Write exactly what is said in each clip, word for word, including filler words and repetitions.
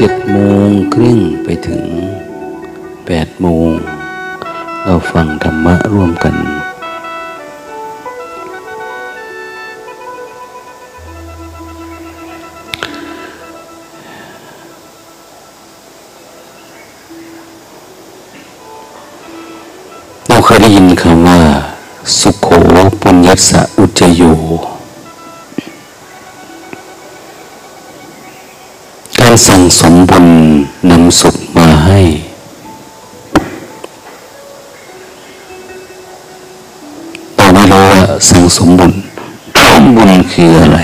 เจ็ดโมงครึ่งไปถึงแปดโมงเราฟังธรรมะร่วมกันเราเคยได้ยินคำว่าสุขโขปุญญัสสะอุจจโยสั่งสมบุญนำสุขมาให้เราไม่รู้ว่าสั่งสมบุญบุญคืออะไร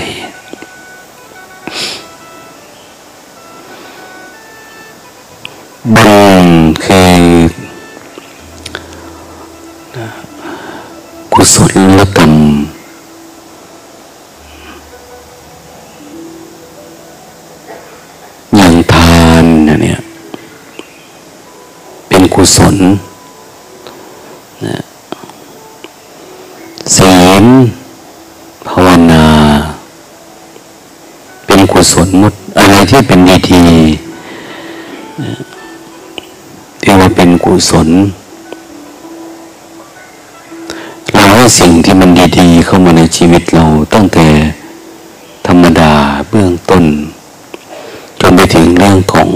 บุญคือกุศลกรรมกุศลศีลภาวนาเป็นกุศลหมดอะไรที่เป็นวิธีเรียกว่าเป็นกุศลเราให้สิ่งที่มันดีๆเข้ามาในชีวิตเราตั้งแต่ธรรมดาเบื้องต้นจนไปถึงเรื่องของ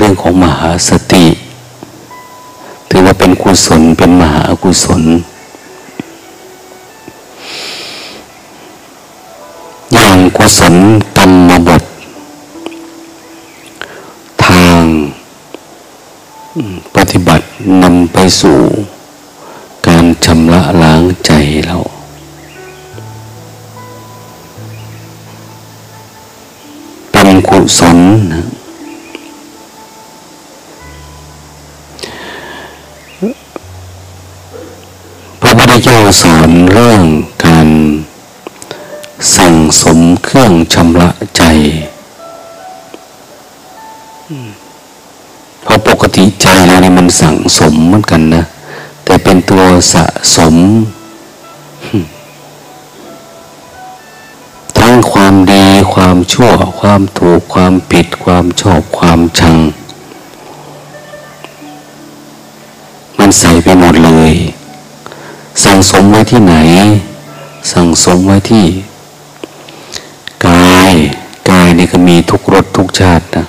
เรื่องของมหาสติถือว่าเป็นกุศลเป็นมหากุศลอย่างกุศลกรรมบททางปฏิบัตินำไปสู่การชำระล้างใจเราเป็นกุศลสอนเรื่องการสั่งสมเครื่องชำระใจเพราะปกติใจเราเนี่ยมันสั่งสมเหมือนกันนะแต่เป็นตัวสะสมทั้งความดีความชั่วความถูกความผิดความชอบความชังมันใส่ไปหมดเลยสั่งสมไว้ที่ไหนสั่งสมไว้ที่กายกายนี่ก็มีทุกรสทุกชาตินะ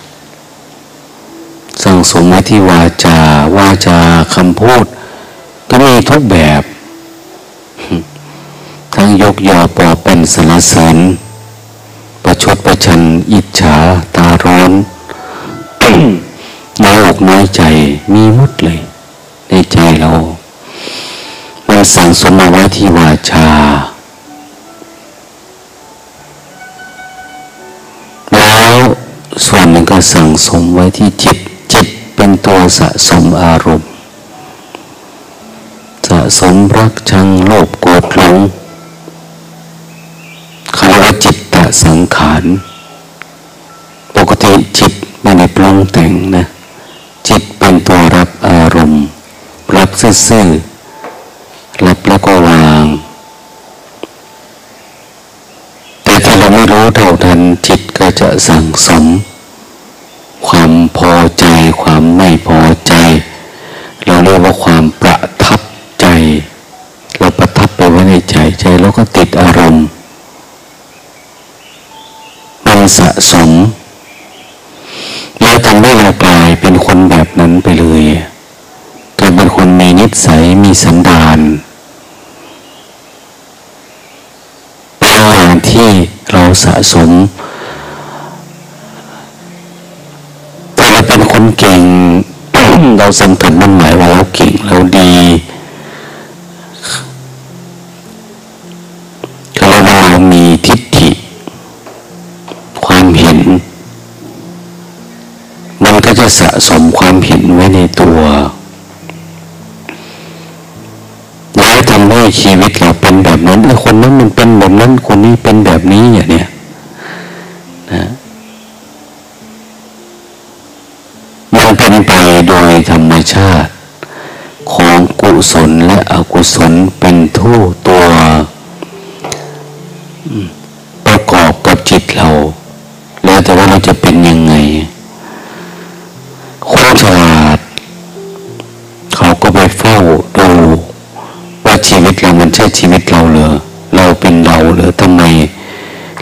สั่งสมไว้ที่วาจาวาจาคำพูดก็มีทุกแบบทั้งยกยอปลอบเป็นสรรเสริญประชดประชันอิจฉาตาร้อน น้อยอกน้อยใจมีหมดเลยในใจเราสั่งสมมาไว้ที่วาจาแล้วส่วนหนึ่งก็สั่งสมไว้ที่จิตจิตเป็นตัวสะสมอารมณ์สะสมรักชังโลภโกรธหลงคำว่าจิตตสังขารปกติจิตไม่ได้ปรุงแต่งนะจิตเป็นตัวรับอารมณ์รับซื่อรับแล้วก็วางแต่ถ้าเราไม่รู้เท่าทันจิตก็จะสั่งสมความพอใจความไม่พอใจเราเรียกว่าความประทับใจเราประทับไปไว้ในใจใจแล้วก็ติดอารมณ์มันสะสมแล้วทำให้เรากลายเป็นคนแบบนั้นไปเลยเป็นคนมีนิสัยมีสันดานอาหารที่เราสะสมถ้าเราเป็นคนเก่ง เราทรงถึงนั่นหมายว่าเราเก่งเราดีเราเรามีทิฏฐิความเห็นมันก็จะสะสมความเห็นไว้ในตัวแล้วทำให้ชีวิตเราเป็นแบบนั้นแล้วคนนั้นมันเป็นแบบนั้นคนนี้เป็นแบบนี้อย่างเนี้ยนะเป็นไปโดยธรรมชาติของกุศลและอกุศลเป็นทู่ตัวประกอบกับจิตเราแล้วแต่ว่าเราจะเป็นยังไงคนฉลาดเขาก็ไปเฝ้าดูว่าชีวิตเรามันใช่ชีวิตเราเหรอเราเป็นเราเหรอทำไม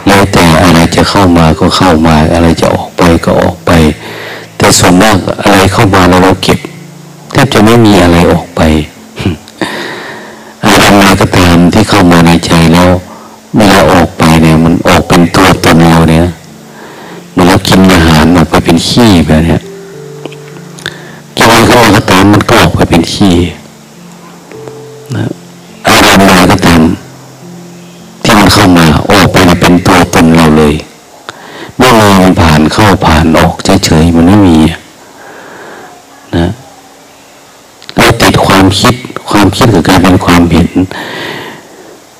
แล้วแต่อะไรจะเข้ามาก็เข้ามาอะไรจะออกไปก็ออกไปแต่ส่วนมากอะไรเข้ามาแล้วเราเก็บแทบจะไม่มีอะไรออกไปอะไรมาก็ตามที่เข้ามาในใจแล้วเวลาออกไปเนี่ยมันออกเป็นตัวตนเราเนี่ยเมื่อเรากินอาหารออกไปเป็นขี้แบบเนี้ยกินเข้ามาก็ตามมันก็ออกไปเป็นขี้นะอะไรมาก็ตามที่มันเข้ามาออกไปเป็นตัวตนเราเลยเมื่อมันผ่านเข้าผ่านออกเฉยๆมันไม่มีนะเราติดความคิดความคิดกับการเป็นความเห็น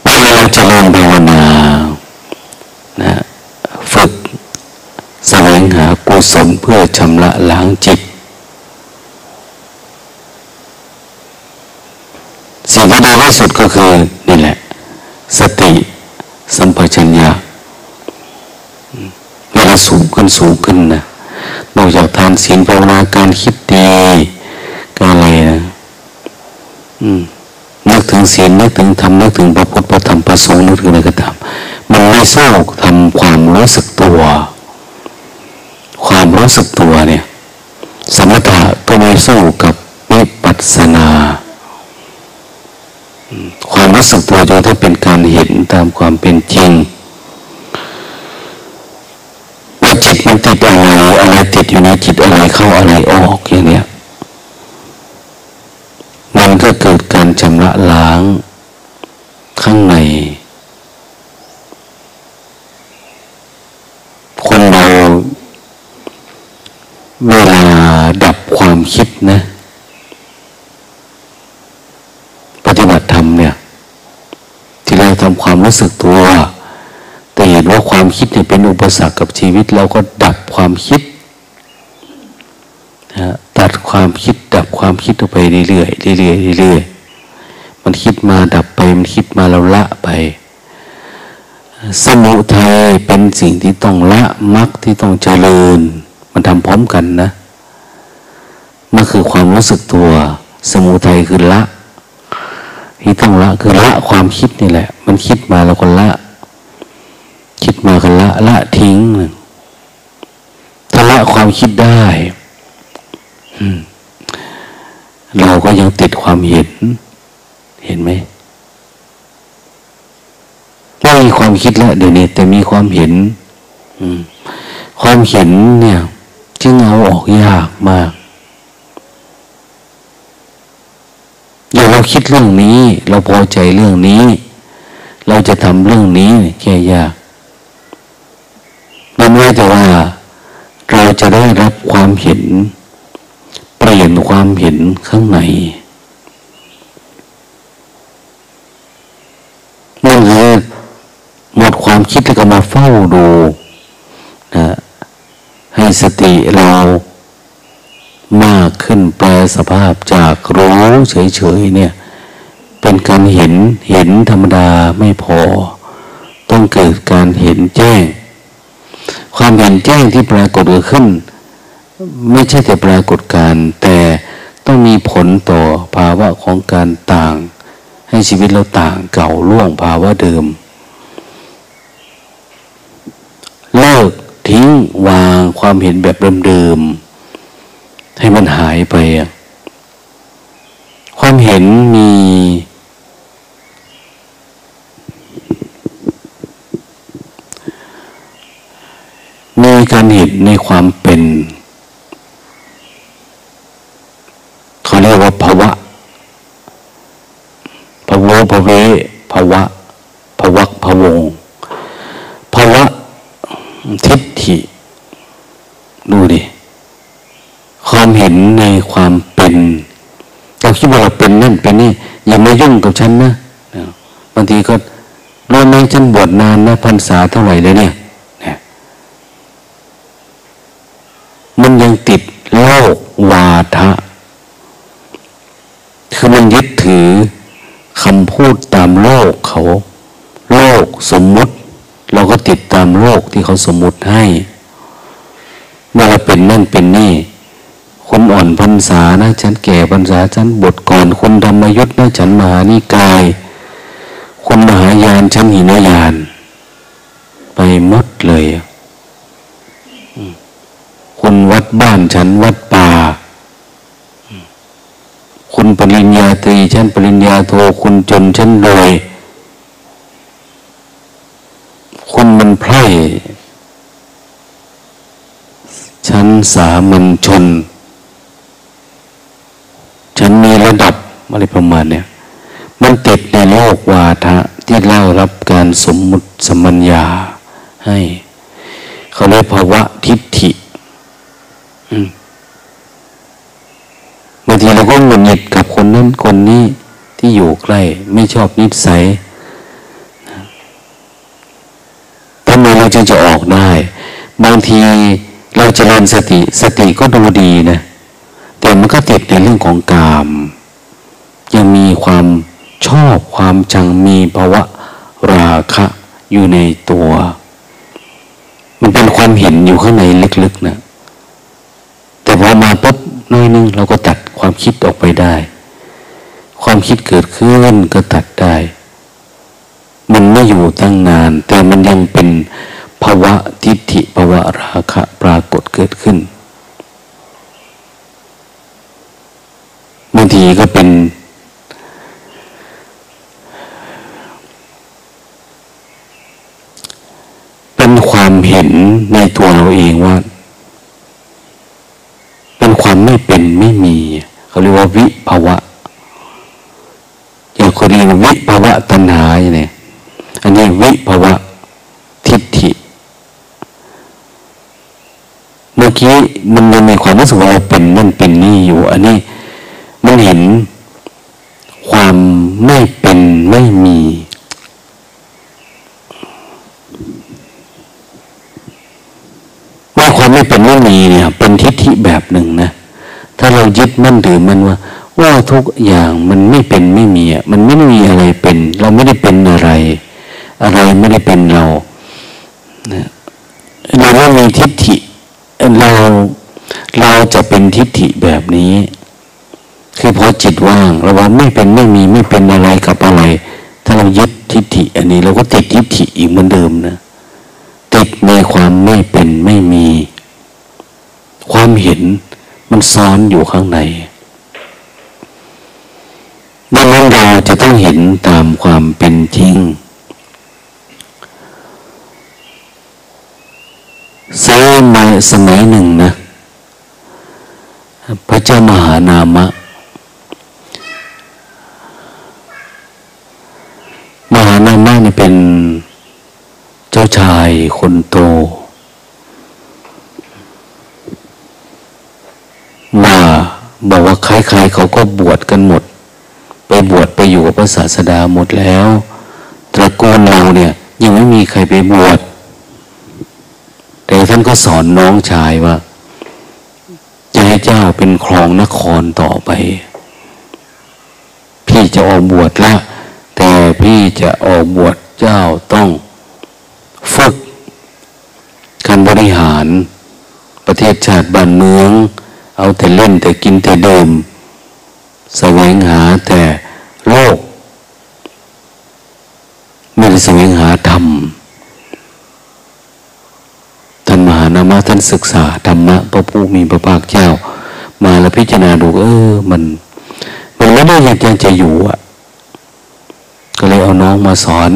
เมื่อเราจะลองภาวนานะฝึกแสวงหากุศลเพื่อชำระล้างจิตสิ่งที่ดีที่สุดก็คือนี่แหละสติสัมปชัญญะเวลาสูงขึ้นสูงขึ้นนะนอกจากทานศีลภาวนาการคิดดีการอะไรนะนึกถึงศีลนึกถึงธรรมนึกถึงพระพุทธพระธรรมพระสงฆ์นึกถึงอะไรก็ตามมันไม่เศร้าทำความรู้สึกตัวความรู้สึกตัวเนี่ยสมถะก็ไม่สู้กับวิปัสสนาความรู้สึกตัวจะถ้าเป็นการเห็นตามความเป็นจริงจิตมันติดอะไรอะไรติดอยู่ในจิตอะไรเข้าอะไรออกอย่างเนี้ยมันก็เกิดการชำระล้างข้างในคนเราเวลาดับความคิดนะปฏิบัติธรรมเนี่ยที่เราทำความรู้สึกตัวเห็นว่าความคิดเนี่ยเป็นอุปสรรคกับชีวิตเราก็ดับความคิดนะตัดความคิดดับความคิดออกไปเรื่อยๆเรื่อยๆเรื่อยๆมันคิดมาดับไปมันคิดมาเราละไปสมุทัยเป็นสิ่งที่ต้องละมรรคที่ต้องเจริญมันทำพร้อมกันนะมันคือความรู้สึกตัวสมุทัยคือละที่ต้องละคือละความคิดนี่แหละมันคิดมาเราก็ละคิดมากันละละทิ้งถ้าละความคิดได้เราก็ยังติดความเห็นเห็นไหมไม่มีความคิดละเดี๋ยวนี้แต่มีความเห็นความเห็นเนี่ยจึงเอาออกยากมากอย่าเราคิดเรื่องนี้เราพอใจเรื่องนี้เราจะทำเรื่องนี้แค่ยากมันไม่แต่ว่าเราจะได้รับความเห็นเปลี่ยนความเห็นข้างในนั่นคือหมดความคิดแล้วก็มาเฝ้าดูนะให้สติเรามากขึ้นแปลสภาพจากรู้เฉยๆเนี่ยเป็นการเห็นเห็นธรรมดาไม่พอต้องเกิดการเห็นแจ้งความเห็นแจ้งที่ปรากฏเกิดขึ้นไม่ใช่แต่ปรากฏการแต่ต้องมีผลต่อภาวะของการต่างให้ชีวิตเราต่างเก่าล่วงภาวะเดิมเลิกทิ้งวางความเห็นแบบเดิมๆให้มันหายไปความเห็นมีมีการเห็นในความเป็น ภวะภโวภเวภวะภวักภวงภวะทิฏฐิดูดิความเห็นในความเป็นเราคิดว่าเราเป็นนั่นเป็นนี่อย่ามายุ่งกับฉันนะบางทีก็รู้ไหมฉันบวชนานนะพรรษาเท่าไหร่เลยเนี่ยมันยังติดโลกวาทะคือมันยึดถือคำพูดตามโลกเขาโลกสมมุติเราก็ติดตามโลกที่เขาสมมุติให้เมื่อเราเป็นนั่นเป็นนี่คนอ่อนพรรษานะฉันแก่พรรษาฉันบวชก่อนคนธรรมยุทธ์นะฉันมหานิกายคนมหายานฉันหินยานไปหมดเลยคนวัดบ้านฉันวัดป่าคนปริญญาตรีฉันปริญญาโทคนจนฉันรวยคนมันไพร่ฉันสามัญชนฉันมีระดับอะไรประมาณเนี้ยมันติดในโลกวาทะที่เล่ารับการสมมุติสมัญญาให้เขาเรียกภาวะทิฏฐิบางทีเราก็หงุดหงิดกับคนนั้นคนนี้ที่อยู่ใกล้ไม่ชอบนิสัยทำไมเราจึงจะออกได้บางทีเราเจริญสติสติก็ดูดีนะแต่มันก็ติดในเรื่องของกามยังมีความชอบความจังมีภาวะราคะอยู่ในตัวมันเป็นความเห็นอยู่ข้างในลึกๆนะแต่พอมาปุ๊บน้อยนึงเราก็ตัดความคิดออกไปได้ความคิดเกิดขึ้นก็ตัดได้มันไม่อยู่ตั้งนานแต่มันยังเป็นภาวะทิฏฐิภาวะราคะปรากฏเกิดขึ้นบางทีก็เป็นเป็นความเห็นในตัวเราเองว่าเป็นความไม่เป็นไม่มีเขาเรียกว่าวิภาวะอย่างคนเรียนวิภาวะตัณหาเนี่ยอันนี้วิภาวะทิฏฐิเมื่อกี้มันยังมีความรู้สึกว่าเราเป็นนั่นเป็นนี่อยู่อันนี้มันเห็นความไม่เป็นไม่มีว่าความไม่เป็นไม่มีเนี่ยเป็นทิฏฐิแบบหนึ่งนะถ้าเรายึดมั่นถือมันว่าว่าทุกอย่างมันไม่เป็นไม่มีอ่ะมันไม่มีอะไรเป็นเราไม่ได้เป็นอะไรอะไรไม่ได้เป็นเรานะเราไม่มีทิฏฐิเราเราจะเป็นทิฏฐิแบบนี้คือพอจิตว่างเราว่าไม่เป็นไม่มีไม่เป็นอะไรกับอะไรถ้าเรายึดทิฏฐิอันนี้เราก็ติดทิฏฐิอีกเหมือนเดิมนะติดในความไม่เป็นไม่มีความเห็นมันซ้อนอยู่ข้างในดังนั้นเราจะต้องเห็นตามความเป็นจริงสมัยสมัยหนึ่งนะพระเจ้ามหานามะมหานามะนี่เป็นเจ้าชายคนโตมาบอกว่าใครๆเขาก็บวชกันหมดไปบวชไปอยู่กับพระศาสดาหมดแล้วตระกูลเราเนี่ยยังไม่มีใครไปบวชแต่ท่านก็สอนน้องชายว่าจะให้เจ้าเป็นครองนครต่อไปพี่จะออกบวชละแต่พี่จะออกบวชเจ้าต้องฝึกการบริหารประเทศชาติบ้านเมืองเอาแต่เล่นแต่กินแต่ดื่มแสวงหาแต่โลกไม่ได้แสวงหาธรรมท่านมหานามะท่านศึกษาธรรมะพระผู้มีพระภาคเจ้ามาแล้วพิจารณาดูเออมันมันไม่ได้อยากจะอยู่อ่ะก็เลยเอาน้องมาสอน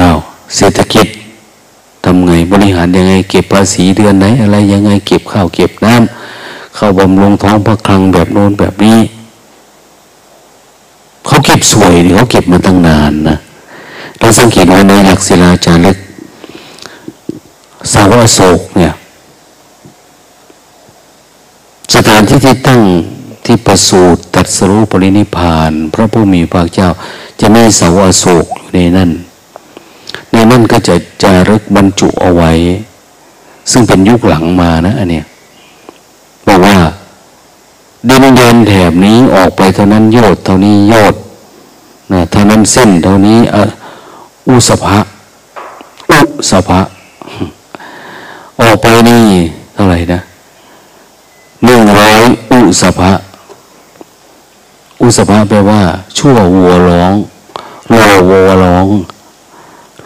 อ้าวเศรษฐกิจทำไงบริหารยังไงเก็บภาษีเดือนไหนอะไรยังไงเก็บข้าวเก็บน้ำ เข้าบำรุงท้องพระคลังแบบโน้นแบบนี้เขาเก็บสวยนี่เขาเก็บมาตั้งนานนะเราสังเกตว่าในหลักศิลาจารึกสาวอโศกเนี่ยสถานที่ที่ตั้งที่ประสูติตรัสรู้ปรินิพพานพระผู้มีพระเจ้าจะมีสาวอโศกอยู่ในนั้นในนั้นก็จะจารึกบรรจุเอาไว้ซึ่งเป็นยุคหลังมานะอันเนี้ยบอกว่าดินแดนแถบนี้ออกไปเท่านั้นโยชน์เท่านี้โยชน์นะเท่านั้นเส้นเท่านี้อุสภะอุสภะออกไปนี่เท่าไหร่นะหนึ่งร้อยอุสภะอุสภะแปลว่าชั่ววัวร้องรอวัวร้อง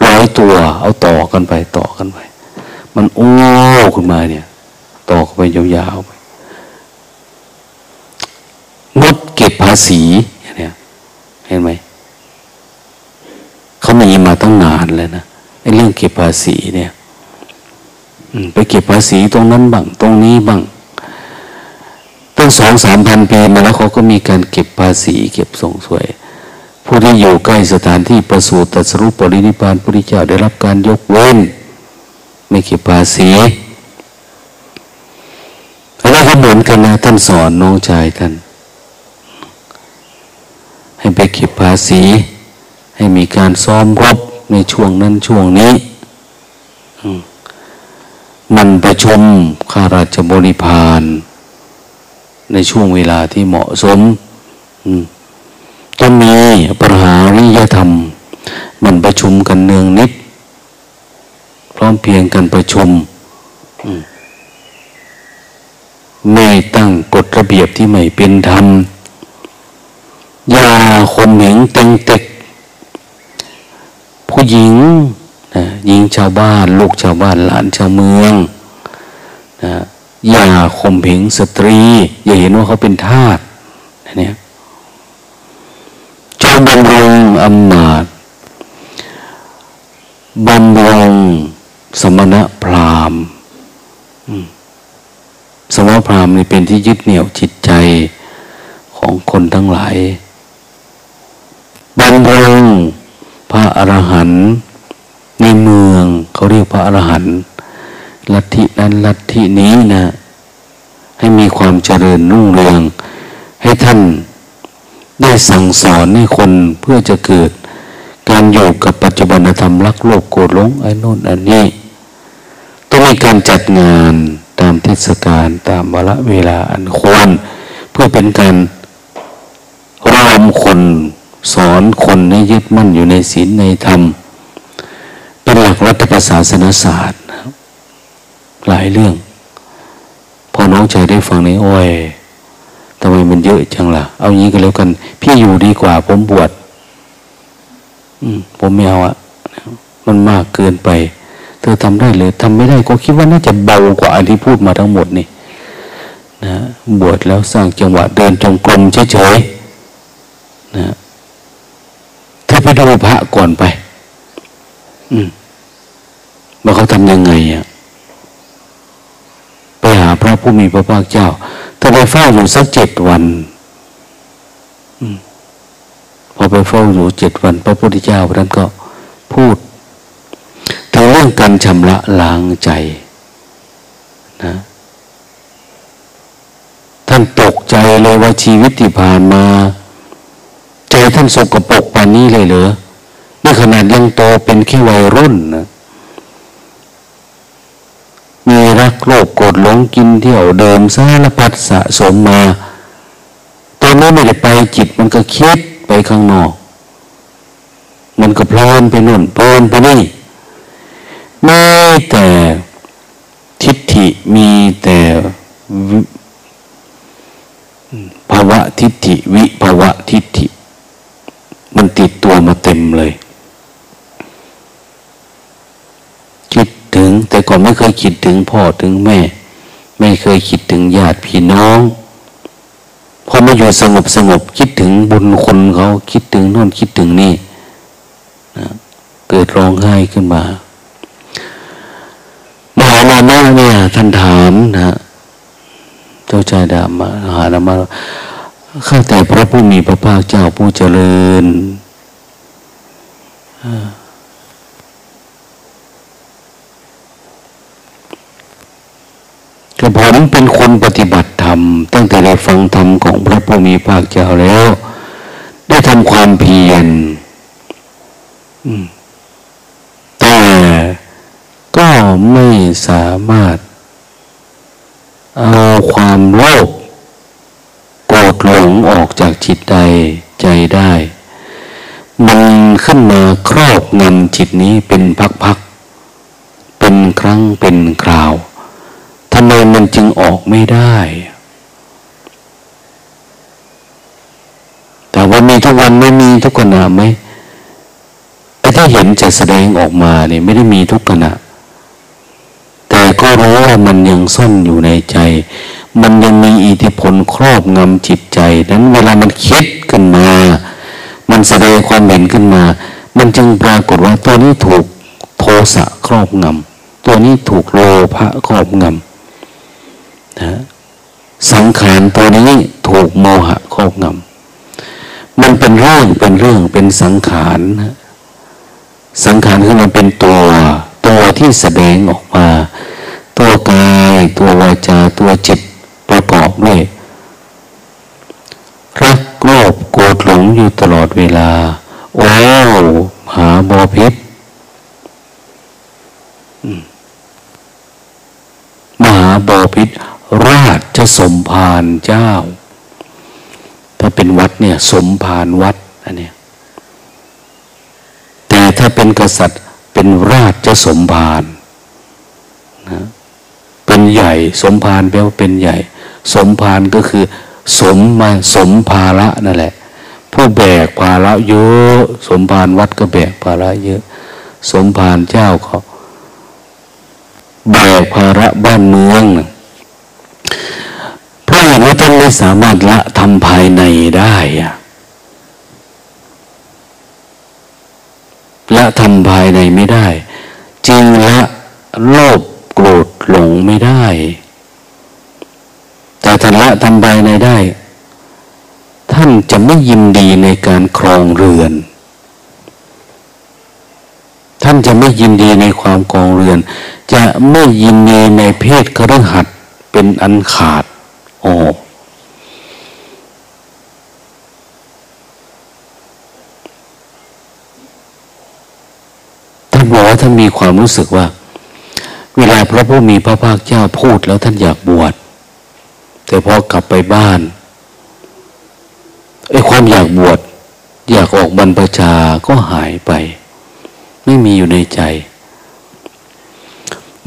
ร้อยตัวเอาต่อกันไปต่อกันไปมันโอ้ขึ้นมาเนี่ยต่อกันไปยาวๆไปงดเก็บภาษีเนี่ยเห็นไหมเขามีมาตั้งนานแล้วนะไอ้เรื่องเก็บภาษีเนี่ยไปเก็บภาษีตรงนั้นบ้างตรงนี้บ้างตั้งสองสามพันปีมาแล้วเขาก็มีการเก็บภาษีเก็บส่งสวยผู้ที่อยู่ใกล้สถานที่ประสูติตรัสรู้ปรินิพพานพระพุทธเจ้าได้รับการยกเว้นไม่เก็บภาษีแล้วก็เหมือนกันนะท่านสอนน้องชายท่านให้ไปเก็บภาษีให้มีการซ้อมรบในช่วงนั้นช่วงนี้มันประชุมข้าราชบริพารในช่วงเวลาที่เหมาะสมต้องมีปหาริยธรรมมันประชุมกันเนืองนิดพร้อมเพียงกันประชุมไม่ตั้งกฎระเบียบที่ไม่เป็นธรรมยาคนเหม่งเต็งเต็กผู้หญิงนะหญิงชาวบ้านลูกชาวบ้านหลานชาวเมืองนะอย่าข่มเหงสตรีอย่าเห็นว่าเขาเป็นทาสเนี่ยจงบำรุงอำนาจบำรุงสมณพราหมณ์สมณพราหมณ์นี่เป็นที่ยึดเหนี่ยวจิตใจของคนทั้งหลายบำรุงพระอรหันต์ในเมืองเขาเรียกพระอรหันต์ลัทธินั้นลัทธินี้นะให้มีความเจริญรุ่งเรืองให้ท่านได้สั่งสอนให้คนเพื่อจะเกิดการอยู่กับปัจจุบันธรรมรักโลกโกรธหลงไอ้โน่นอันนี้ต้องมีการจัดงานตามเทศกาลตามวาระเวลาอันควรเพื่อเป็นการรวมคนสอนคนให้ยึดมั่นอยู่ในศีลในธรรมเป็นหลักรัฐประศาสนศาสตร์หลายเรื่องพอน้องชายได้ฟังนี้โอ้ยทำไมมันเยอะจังล่ะเอางี้ก็แล้วกันพี่อยู่ดีกว่าผมบวชผมไม่เอาอะมันมากเกินไปเธอทำได้หรือทำไม่ได้ก็คิดว่าน่าจะเบากว่าอันที่พูดมาทั้งหมดนี่นะบวชแล้วสร้างจังหวะเดินจงกรมเฉยๆนะเธอไปดูพระก่อนไปอืมว่าเขาทำยังไงอะไปหาพระผู้มีพระภาคเจ้าถ้าไปเฝ้าอยู่สักเจ็ดวันอืมพอไปเฝ้าอยู่เจ็ดวันพระพุทธเจ้าพระท่านก็พูดถึงเรื่องการชำระล้างใจนะท่านตกใจเลยว่าชีวิตที่ผ่านมาใจท่านสกปรกปานนี้เลยเหรอในขนาดยังโตเป็นแค่วัยรุ่นนะมีรักโลภโกรธหลงกินเที่ยวเดิมสารพัดสะสมมาตอนนี้ไม่ได้ไปจิตมันก็คิดไปข้างนอกมันก็พลอนไปโน่นพลอนไปนี่มีแต่ทิฏฐิมีแต่ภาวะทิฏฐิวิภาวะทิฏฐิมันติดตัวมาเต็มเลยคิดถึงแต่ก่อนไม่เคยคิดถึงพ่อถึงแม่ไม่เคยคิดถึงญาติพี่น้องพอมาอยู่สงบสงบคิดถึงบุญคุณเขาคิดถึงโน่นคิดถึงนี่นะเกิดร้องไห้ขึ้นมามหานานะเนี่ยท่านถามนะ เจ้าชายดามาหานามาข้าแต่พระผู้มีพระภาคเจ้าผู้เจริญกระผมเป็นคนปฏิบัติธรรมตั้งแต่ได้ฟังธรรมของพระผู้มีพระภาคเจ้าแล้วได้ทำความเพียรแต่ก็ไม่สามารถเอาความโลภโกรธหลงออกจากจิตใจใจได้มันขึ้นมาครอบงำจิตนี้เป็นพักๆเป็นครั้งเป็นคราวทำไมมันจึงออกไม่ได้แต่ว่ามีทุกวันไม่มีทุกขณะไหมแต่ถ้าเห็นจะแสดงออกมาเนี่ยไม่ได้มีทุกขณะแต่ก็รู้ว่ามันยังซ่อนอยู่ในใจมันยังมีอิทธิพลครอบงำจิตใจนั้นเวลามันคิดขึ้นมามันแสดงความเห็นขึ้นมามันจึงปรากฏว่าตัวนี้ถูกโทสะครอบงำตัวนี้ถูกโลภะครอบงำนะสังขารตัวนี้ถูกโมหะครอบงำมันเป็นเรื่องเป็นเรื่องเป็นสังขารสังขารคือมันเป็นตัวตัวที่แสดงออกมาตัวกายตัววาจาตัวจิตประกอบด้วยรักโลภโกรธหลงอยู่ตลอดเวลาโอ้หาบ่อพิษมหาบ่อพิษราชสมภารเจ้าถ้าเป็นวัดเนี่ยสมภารวัดอันเนี้ยแต่ถ้าเป็นกษัตริย์เป็นราชสมภารนะเป็นใหญ่สมภารแปลว่าเป็นใหญ่สมภารก็คือสมมาสมภาระนั่นแหละผู้แบกภาระเยอะสมภารวัดก็แบกภาระเยอะสมภารเจ้าเขาแบกภาระบ้านเมืองเพราะว่าท่านไม่สามารถละทำภายในได้ละทำภายในไม่ได้จึงละโลภโกรธหลงไม่ได้แต่ท่านละทำภายในได้ท่านจะไม่ยินดีในการครองเรือนท่านจะไม่ยินดีในความครองเรือนจะไม่ยินดีในเพศคฤหัสถ์เป็นอันขาดออกท่านบอกว่าท่านมีความรู้สึกว่าเวลาพระผู้มีพระภาคเจ้าพูดแล้วท่านอยากบวชแต่พอกลับไปบ้านไอ้ความอยากบวชอยากออกบรรพชาก็หายไปไม่มีอยู่ในใจ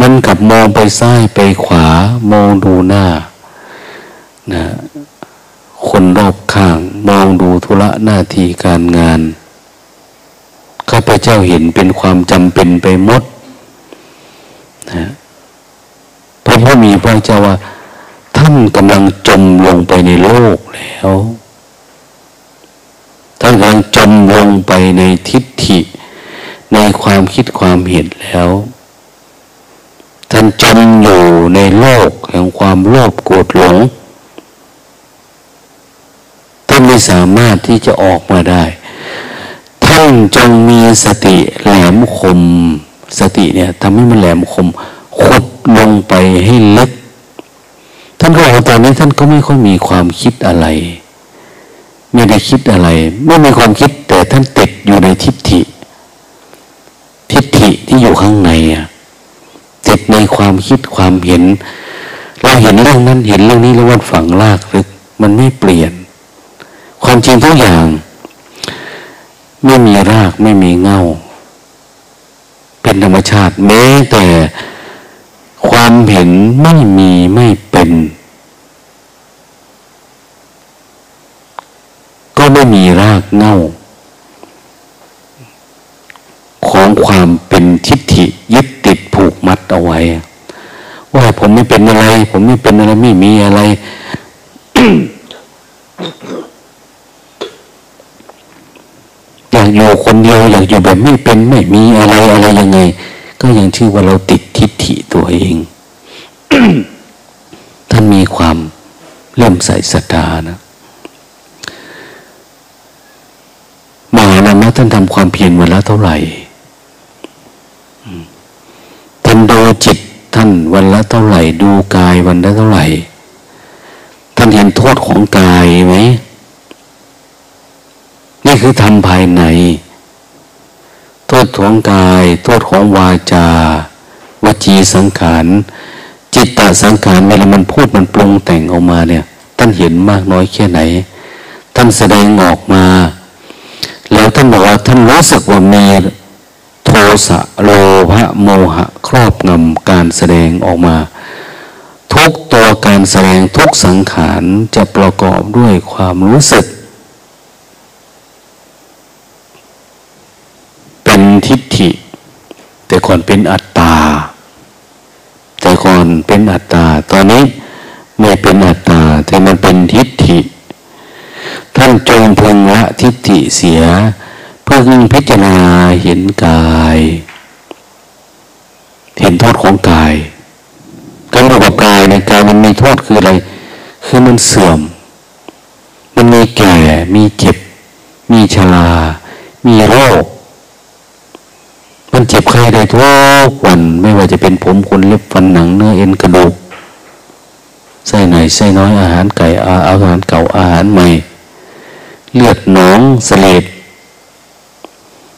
มันกลับมองไปซ้ายไปขวามองดูหน้านะคนรอบข้างมองดูธุระหน้าที่การงานข้าพเจ้าเห็นเป็นความจำเป็นไปหมดนะพระพุทธมีพระเจ้าว่าท่านกำลังจมลงไปในโลกแล้วท่านกำลังจมลงไปในทิฏฐิในความคิดความเห็นแล้วท่านจมอยู่ในโลกแห่งความโลภโกรธหลงท่านไม่สามารถที่จะออกมาได้ท่านจงมีสติแหลมคมสติเนี่ยทำให้มันแหลมคมขุดลงไปให้ลึกท่านก็ตอนนี้ท่านก็ไม่ค่อยมีความคิดอะไรไม่ได้คิดอะไรไม่มีความคิดแต่ท่านติดอยู่ในทิฏฐิทิฏฐิที่อยู่ข้างในอะติดในความคิดความเห็นเราเห็นเรื่องนั้นเห็นเรื่องนี้แล้วว่าฝังลากลึกมันไม่เปลี่ยนความจริงทุกอย่างไม่มีรากไม่มีเงาเป็นธรรมชาติแม้แต่ความเห็นไม่มีไม่เป็นก็ไม่มีรากเหง้าของความเป็นทิฏฐิยึดติดผูกมัดเอาไว้ว่าผมไม่เป็นอะไรผมไม่เป็นอะไรไม่มีอะไร อยากอยู่คนเดียวอยากอยู่แบบไม่เป็นไม่มีอะไรอะไรยังไงก็ยังชื่อว่าเราติดทิฏฐิตัวเอง ท่านมีความ เริ่มใส่ศรัทธานะมหานามะท่านทำความเพียรวันละเท่าไหร่ท่านดูจิตท่านวันละเท่าไหร่ดูกายวันละเท่าไหร่ท่านเห็นโทษของกายไหมนี่คือทำภายในโทษของกายโทษของวาจาวจีสังขารจิตตสังขารเวลามันพูดมันปรุงแต่งออกมาเนี่ยท่านเห็นมากน้อยแค่ไหนท่านแสดงออกมาแล้วท่านบอกว่าท่านรู้สึกว่ามีโทสะโลภะโมหะครอบงำการแสดงออกมาทุกตัวการแสดงทุกสังขารจะประกอบด้วยความรู้สึกเป็นทิฏฐิแต่ก่อนเป็นอัตตาแต่ก่อนเป็นอัตตาตอนนี้ไม่เป็นอัตตาแต่มันเป็นทิฏฐิท่านจงพึงละทิฏฐิเสียเพื่อพึงพิจารณาเห็นกายเห็นโทษของกายการประกอบกายในกายมันมีโทษคืออะไรคือมันเสื่อมมันมีแก่มีเจ็บมีชรามีโรคมันเจ็บไข้ได้ทุกวันไม่ว่าจะเป็นผมขนเล็บฟันหนังเนื้อเอ็นกระดูกไส้ในไส้น้อยอาหารไก่อาหารเก่าอาหารใหม่เลือดหนองเสลด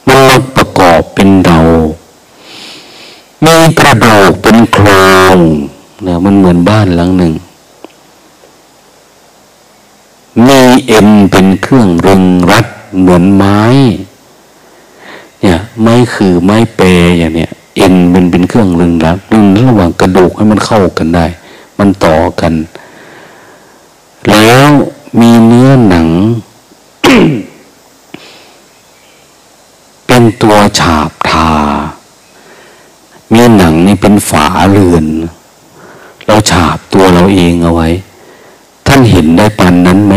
มันมาประกอบเป็นเรามีกระดูกเป็นโครงเนี่ยมันเหมือนบ้านหลังหนึ่งมีเอ็นเป็นเครื่องรึงรัดเหมือนไม้เนี่ยไม้คือไม้เปยอย่างเนี้ยเอ็นมันเป็นเครื่องรึงรัดรึงระหว่างกระดูกให้มันเข้ากันได้มันต่อกันแล้วมีเนื้อหนัง เป็นตัวฉาบทาเนื้อหนังนี่เป็นฝาเรือนเราฉาบตัวเราเองเอาไว้ท่านเห็นได้ปานนั้นไหม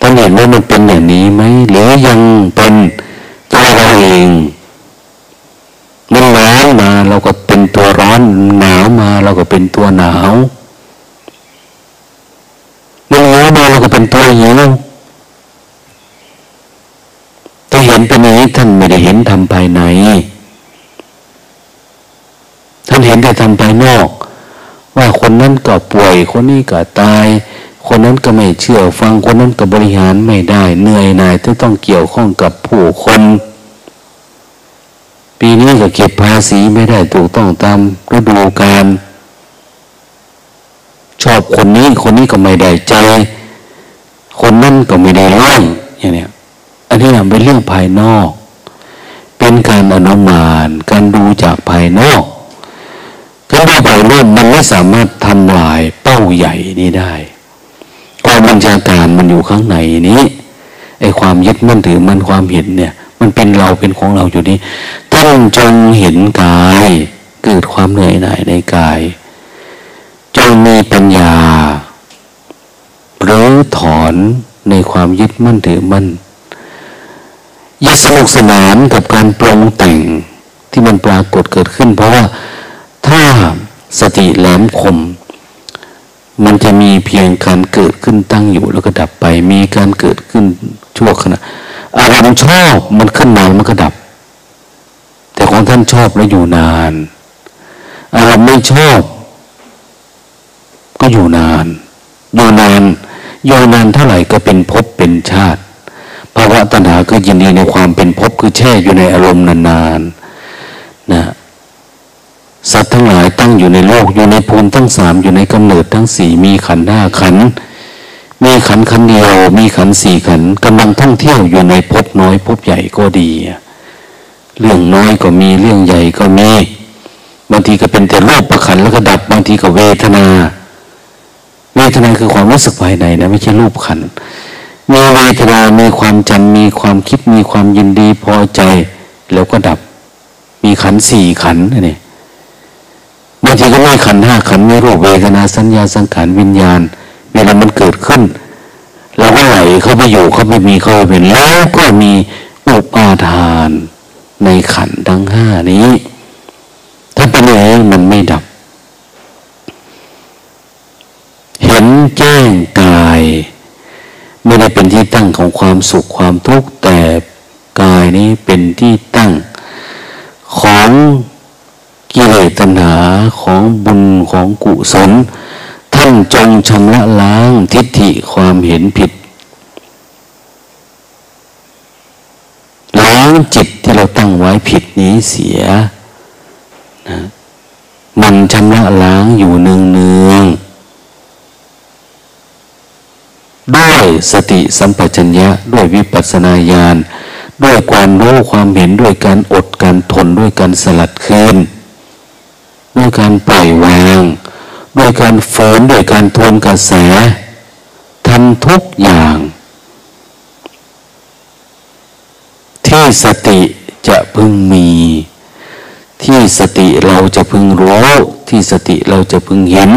ท่านเห็นว่ามันเป็นอย่างนี้ไหมหรือยังเป็นตัวเราเองมันร้อนมาเราก็เป็นตัวร้อนหนาวมาเราก็เป็นตัวหนาวมันหิวมาเราก็เป็นตัวหิวถ้าเห็นเป็นอย่างนี้ท่านไม่ได้เห็นธรรมภายในท่านเห็นแต่ธรรมภายนอกว่าคนนั้นก็ป่วยคนนี้ก็ตายคนนั้นก็ไม่เชื่อฟังคนนั้นก็บริหารไม่ได้เหนื่อยหน่ายที่ต้องเกี่ยวข้องกับผู้คนปีนี้ก็เก็บภาษีไม่ได้ถูกต้องตามฤดูกาลชอบคนนี้คนนี้ก็ไม่ได้ใจคนนั่นก็ไม่ได้เรื่องอย่างเนี้ยอันนี้เป็นเรื่องภายนอกเป็นการอนุมานการดูจากภายนอกการดูภายนอกมันไม่สามารถทำลายเป้าใหญ่นี้ได้ความบัญชาการมันอยู่ข้างในนี้ไอ้ความยึดมั่นถือมันความเห็นเนี่ยมันเป็นเราเป็นของเราอยู่นี้ท่านจงเห็นกายเกิดความเหนื่อยหน่ายในกายจงมีปัญญาเลื้อยถอนในความยึดมั่นถือมั่นอย่าสนุกสนานกับการปรุงแต่งที่มันปรากฏเกิดขึ้นเพราะว่าถ้าสติแหลมคมมันจะมีเพียงการเกิดขึ้นตั้งอยู่แล้วก็ดับไปมีการเกิดขึ้นชั่วขณะอารมณ์ชอบมันขึ้นมามันก็ดับแต่ของท่านชอบแล้วอยู่นานอารมณ์ไม่ชอบก็อยู่นานอยู่นานอยู่นานเท่าไหร่ก็เป็นภพเป็นชาติภาวะตัณหาก็ยินดีในความเป็นภพคือแช่อยู่ในอารมณ์นานๆนะสัตว์ทั้งหลายตั้งอยู่ในโลกอยู่ในภูมิทั้งสามอยู่ในกำเนิดทั้งสี่มีขันธ์ห้าขันธ์มีขันธ์ขันธ์เดียวมีขันธ์สี่ขันธ์กำลังท่องเที่ยวอยู่ในภพน้อยภพใหญ่ก็ดีเรื่องน้อยก็มีเรื่องใหญ่ก็มีบางทีก็เป็นแต่รูปขันธ์แล้วก็ดับบางทีก็เวทนาเวทนาคือความรู้สึกภายในนะไม่ใช่รูปขันธ์มีเวทนามีความจำมีความคิดมีความยินดีพอใจแล้วก็ดับมีขันธ์สี่ขันธ์นี่บางทีก็ไม่ขันห้าขันไม่รูปเวทนาสัญญาสังขารวิญญาณเวลามันเกิดขึ้นเราก็ไหลเข้าไปอยู่เข้าไปมีเข้าไปเป็นแล้วก็มีอุปาทานในขันทั้งห้านี้ถ้าเป็นอย่างนี้มันไม่ดับเห็น แจ้งกายไม่ได้เป็นที่ตั้งของความสุขความทุกข์แต่กายนี้เป็นที่ตั้งของกิเลสตัณหาของบุญของกุศลท่านจงชำระล้างทิฏฐิความเห็นผิดล้างจิตที่เราตั้งไว้ผิดนี้เสียนะมันชำระล้างอยู่เนืองเนืองด้วยสติสัมปชัญญะด้วยวิปัสสนาญาณด้วยความรู้ความเห็นด้วยการอดการทนด้วยการสลัดคืนด้วยการปล่อยวางด้วยการฝืนด้วยการทวนกระแสทำทุกอย่างที่สติจะพึงมีที่สติเราจะพึงรู้ที่สติเราจะพึงเห็น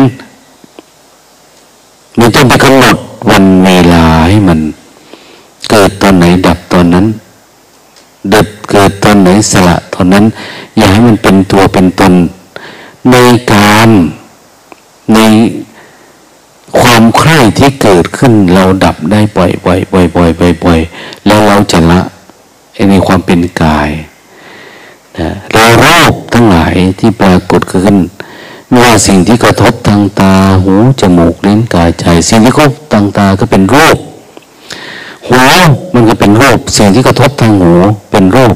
ไม่ต้องไปกำหนดวันเวลาให้มันเกิดตอนไหนดับตอนนั้นดับเกิดตอนไหนสละตอนนั้นอย่าให้มันเป็นตัวเป็นตนในการในความใคร่ที่เกิดขึ้นเราดับได้บ่อยๆบ่อยๆแล้วเราจะละในความเป็นกายนะเราโรคทั้งหลายที่ปรากฏขึ้นไม่ว่าสิ่งที่กระทบทางตาหูจมูกลิ้นกายใจสิ่งที่กระทบทางตาก็เป็นรูปหูมันก็เป็นรูปสิ่งที่กระทบทางหูเป็นรูป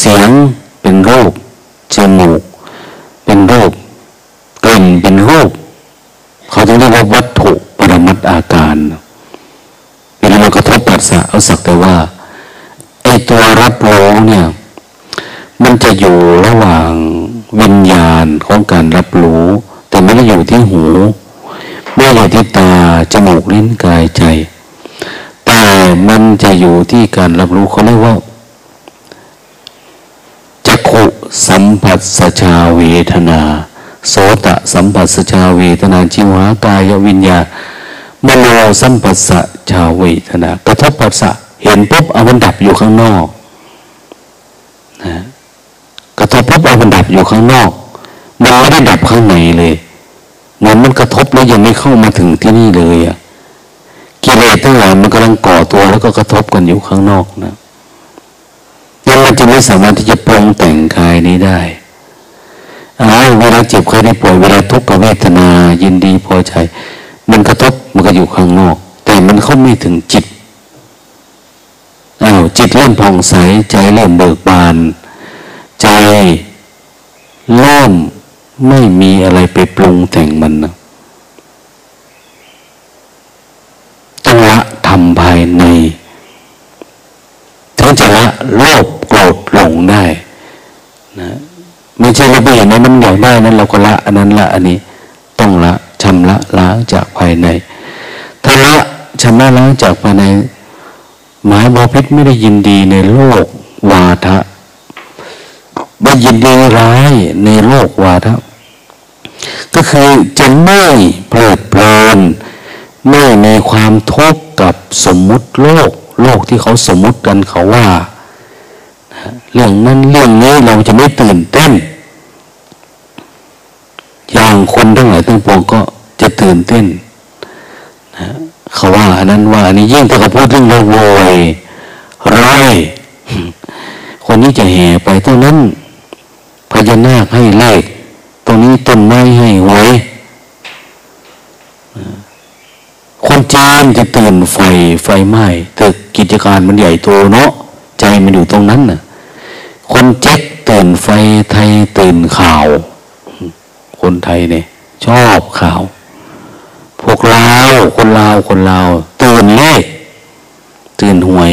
เสียงเป็นรูปจมูกเป็นรูปกลิ่นเป็นรูปเขาต้องเรียกว่าวัตถุปรมัตถ์อาการเวลามันกระทบผัสสะเอาสักแต่ว่าไอตัวรับรู้เนี่ยมันจะอยู่ระหว่างวิญญาณของการรับรู้แต่ไม่ได้อยู่ที่หูไม่ได้อยู่ที่ตาจมูกลิ้นกายใจแต่มันจะอยู่ที่การรับรู้เขาเรียกว่าจักขุสัมผัสชาเวทนาโสตสัมผัสชาเวทนาชิวหากายวิญญามโนสัมผัสชาเวทนากระทบผัสสะเห็นปุ๊บเอามันดับอยู่ข้างนอกนะกระทบปุ๊บเอามันดับอยู่ข้างนอกมันไม่ได้ดับข้างในเลยเหมือนมันกระทบแล้วยังไม่เข้ามาถึงที่นี่เลยอ่ะกิเลสทั้งหลายมันกำลังก่อตัวแล้วก็กระทบกันอยู่ข้างนอกนะแล้วมันจะไม่สามารถที่จะปรุงแต่งกายนี้ได้อ้าวเวลาเจ็บใครได้ป่วยเวลาทุกขเวทนายินดีพอใจมันกระทบมันก็อยู่ข้างนอกแต่มันเข้าไม่ถึงจิตอ้าวจิตเริ่มผ่องใสใจเริ่มเบิกบานใจเริ่มไม่มีอะไรไปปรุงแต่งมันนะต้องละธรรมภายในถึงจะละโลภโกรธหลงได้นะไม่ใช่เราไปเห็นว่ามันอยากได้นั้นเราก็ละอันนั้นละอันนี้ต้องละชำระล้างจากภายในถ้าละชำระล้างจากภายในหมายบาพิษไม่ได้ยินดีในโลกวาทะไม่ยินดีร้ายในโลกวาทะก็คือจะไม่เพลิดเพลินไม่ในความทุกข์กับสมมุติโลกโลกที่เขาสมมุติกันเขาว่าเรื่องนั้นเรื่องนี้เราจะไม่ตื่นเต้นอย่างคนทั้งหลายทั้งปวงก็จะตื่นเต้นนะเขาว่าอันนั้นว่าอันนี้ยิ่งถ้าเขาพูดเรื่องเราโวยร้ายคนนี้จะแห่ไปตรงนั้นพญานาคให้เลขตรงนี้ต้นไม้ให้หวยคนจีนจะตื่นไฟไฟไหม้แต่กิจการมันใหญ่โตเนาะใจมันอยู่ตรงนั้นน่ะคนเจ๊กตื่นไฟไทยตื่นข่าวคนไทยเนี่ยชอบข่าวพวกลาวคนลาวคนลาวตื่นเลขตื่นหวย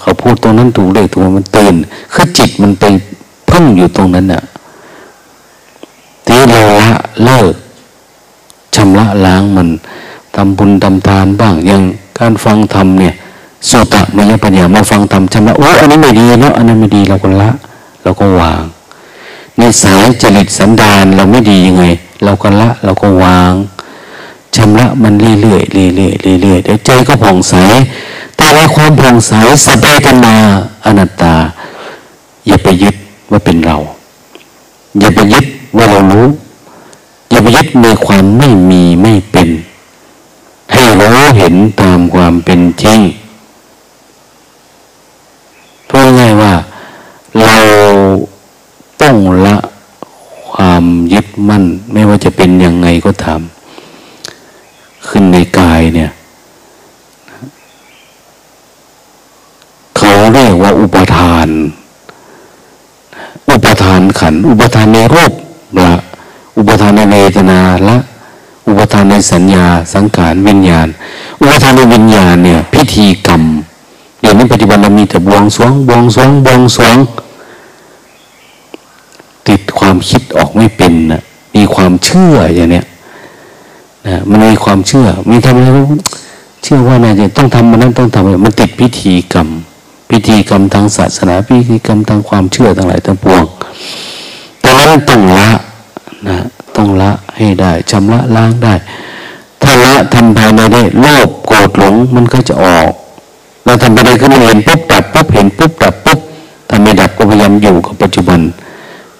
เขาพูดตรงนั้นถูกเลขถูกมันตื่นคือจิตมันไปพึ่งอยู่ตรงนั้นน่ะที่เราละเลิกชำระล้างมันทำบุญทำทานบ้างอย่างการฟังธรรมเนี่ยโสตมยปัญญามาฟังธรรมชำระโอ้อันนี้ไม่ดีเนาะอันนั้นไม่ดีเราก็ละเราก็วางในสายจริตสันดานเราไม่ดียังไงเราก็ละเราก็วางชำระมันเรื่อยๆเรื่อยๆเรื่อยๆเดี๋ยวใจก็ผ่องใสแต่ในความผ่องใสสัพเพธรรมาอนัตตาอย่าไปยึดว่าเป็นเราอย่าไปยึดว่าเรารู้อย่า อย่าไปยึดในความไม่มีไม่เป็นให้รู้เห็นตามความเป็นจริงพูดง่ายว่าเราต้องละความยึดมั่นไม่ว่าจะเป็นยังไงก็ตามขึ้นในกายเนี่ยเขาเรียกว่าอุปทานอุปทานขันธ์อุปทานในรูปละอุปทานในเวทนาละอุปทานในสัญญาสังขารวิญญาณอุปทานในวิญญาณเนี่ยพิธีกรรมเดี๋ยวนี้ปัจจุบันเรามีแต่บวงสรวงบวงสรวงบวงสรวงติดความคิดออกไม่เป็นนะมีความเชื่ออย่างเนี้ยนะมันมีความเชื่อมีทำอะไรเชื่อว่าน่าจะต้องทำมันนั้นต้องทำมันติดพิธีกรรมพิธีกรรมทางศาสนาพิธีกรรมทางความเชื่อทั้งหลายทั้งปวงแต่เราต้องละนะต้องละให้ได้ชำระล้างได้ถ้าละทำภายในได้โลภโกรธหลงมันก็จะออกเราทำไปได้ก็เห็นปุ๊บดับปุ๊บเห็นปุ๊บดับปุ๊บถ้าไม่ดับก็พยายามอยู่กับปัจจุบัน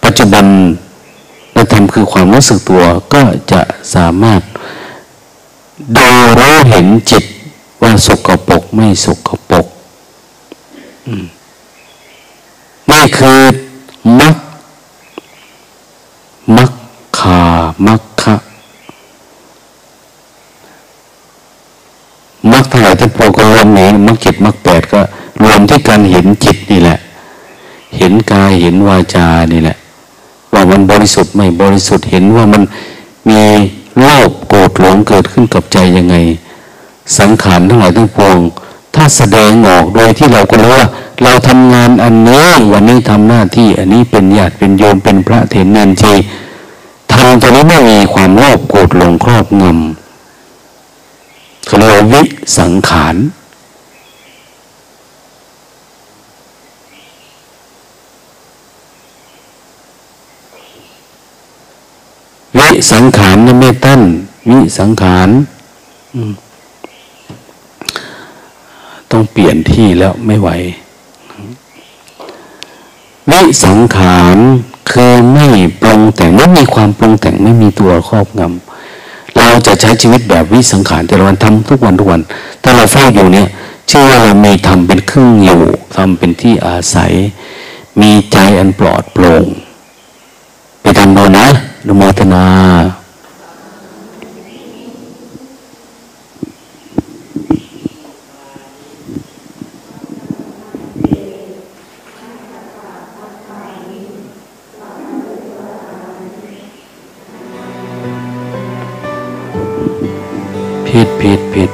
ปัจจุบันเราทำคือความรู้สึกตัวก็จะสามารถดูรู้เห็นจิตว่าสกปรกไม่สกปรกนี่คือมรรคมรรคขามรรคะมรรคทั้งหลายทั้งปวงก็รวมนี้มรรคเจ็ดมรรคแปดก็รวมที่การเห็นจิตนี่แหละเห็นกายเห็นวาจานี่แหละว่ามันบริสุทธิ์ไม่บริสุทธิ์เห็นว่ามันมีโลภโกรธหลงเกิดขึ้นกับใจยังไงสังขารทั้งหลายทั้งปวงถ้าแสดงออกโดยที่เราก็รู้ว่าเราทำงานอันนี้วันนี้ทำหน้าที่อันนี้เป็นญาติเป็นโยมเป็นพระเถรนันทีทำตอนนี้ไม่มีความโลภโกรธหลงครอบงำเขาเรียกวิสังขารวิสังขารนะเมตันวิสังขารต้องเปลี่ยนที่แล้วไม่ไหววิสังขารคือไม่ปรุงแต่งไม่มีความปรุงแต่งไม่มีตัวครอบงำเราจะใช้ชีวิตแบบวิสังขารแต่ละวันทำทุกวันทุกวันถ้าเราเฝ้าอยู่เนี่ยชื่อว่าเรามีทำเป็นเครื่องอยู่ทำเป็นที่อาศัยมีใจอันปลอดโปร่งไปทำดูนะนุโมทนาผิดผิดผิด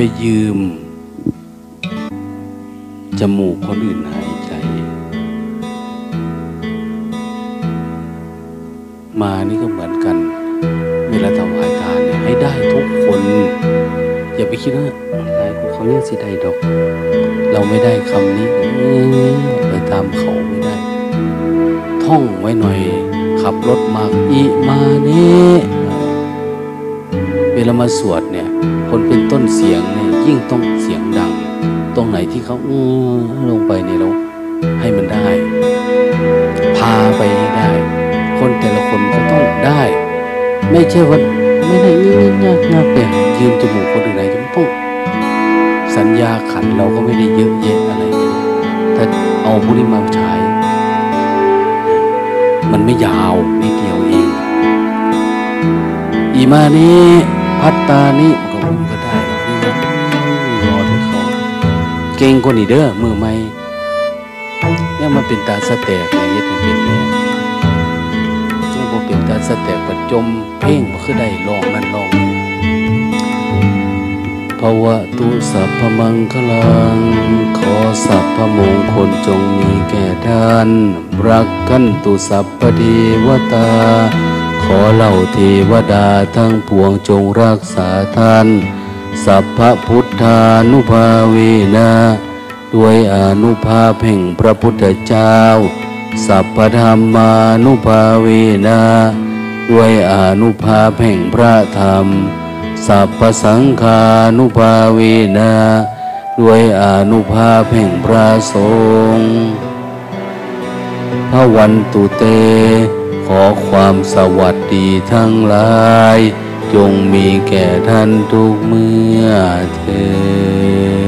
ไปยืมจมูกคนอื่นหายใจมานี่ก็เหมือนกันเวลาถวายทานเนี่ยให้ได้ทุกคนอย่าไปคิดว่านายของเขาเนี่ยสิได้ดอกเราไม่ได้คำนี้ไปตามเขาไม่ได้ท่องไว้หน่อยค ขับรถมาอิมานี้เวลามาสวดเนี่ยคนเป็นต้นเสียงเนี่ยยิ่งต้องเสียงดังตรงไหนที่เขาอื้อลงไปเนี่ยเราให้มันได้พาไปให้ได้คนแต่ละคนก็ต้องได้ไม่ใช่ว่าไม่ได้ยากยากไปยืมจมูกคนอื่นไหนจมูกสัญญาขันเราก็ไม่ได้เยอะแยะอะไรเลยถ้าเอาพวกนี้มาใช้มันไม่ยาวนิดเดียวเองอิมานิพัตตานิก็ผมก็ได้รอถึงเขาเก่งกว่านี้เด้อมือไม่เนี่ยมันเป็นตาสะแตกในยึดมันเป็นเนี่ยช่วงพอเป็นตาสะแตกประจมเพ่งมันคือได้ลองนั่นลองภวตุสัพพมังคลังขอสัพพมงคลจงมีแก่ท่านรักขันตุสัพพเทวตาขอเหล่าเทวดาทั้งปวงจงรักษาท่านสัพพพุทธานุภาเวนะด้วยอนุภาพแห่งพระพุทธเจ้าสัพพธรรมานุภาเวนะด้วยอนุภาพแห่งพระธรรมสัพพสังฆานุภาเวนะด้วยอนุภาพแห่งพระสงฆ์พระวันตุเตขอความสวัสดีทั้งหลายจงมีแก่ท่านทุกเมื่อเทอญ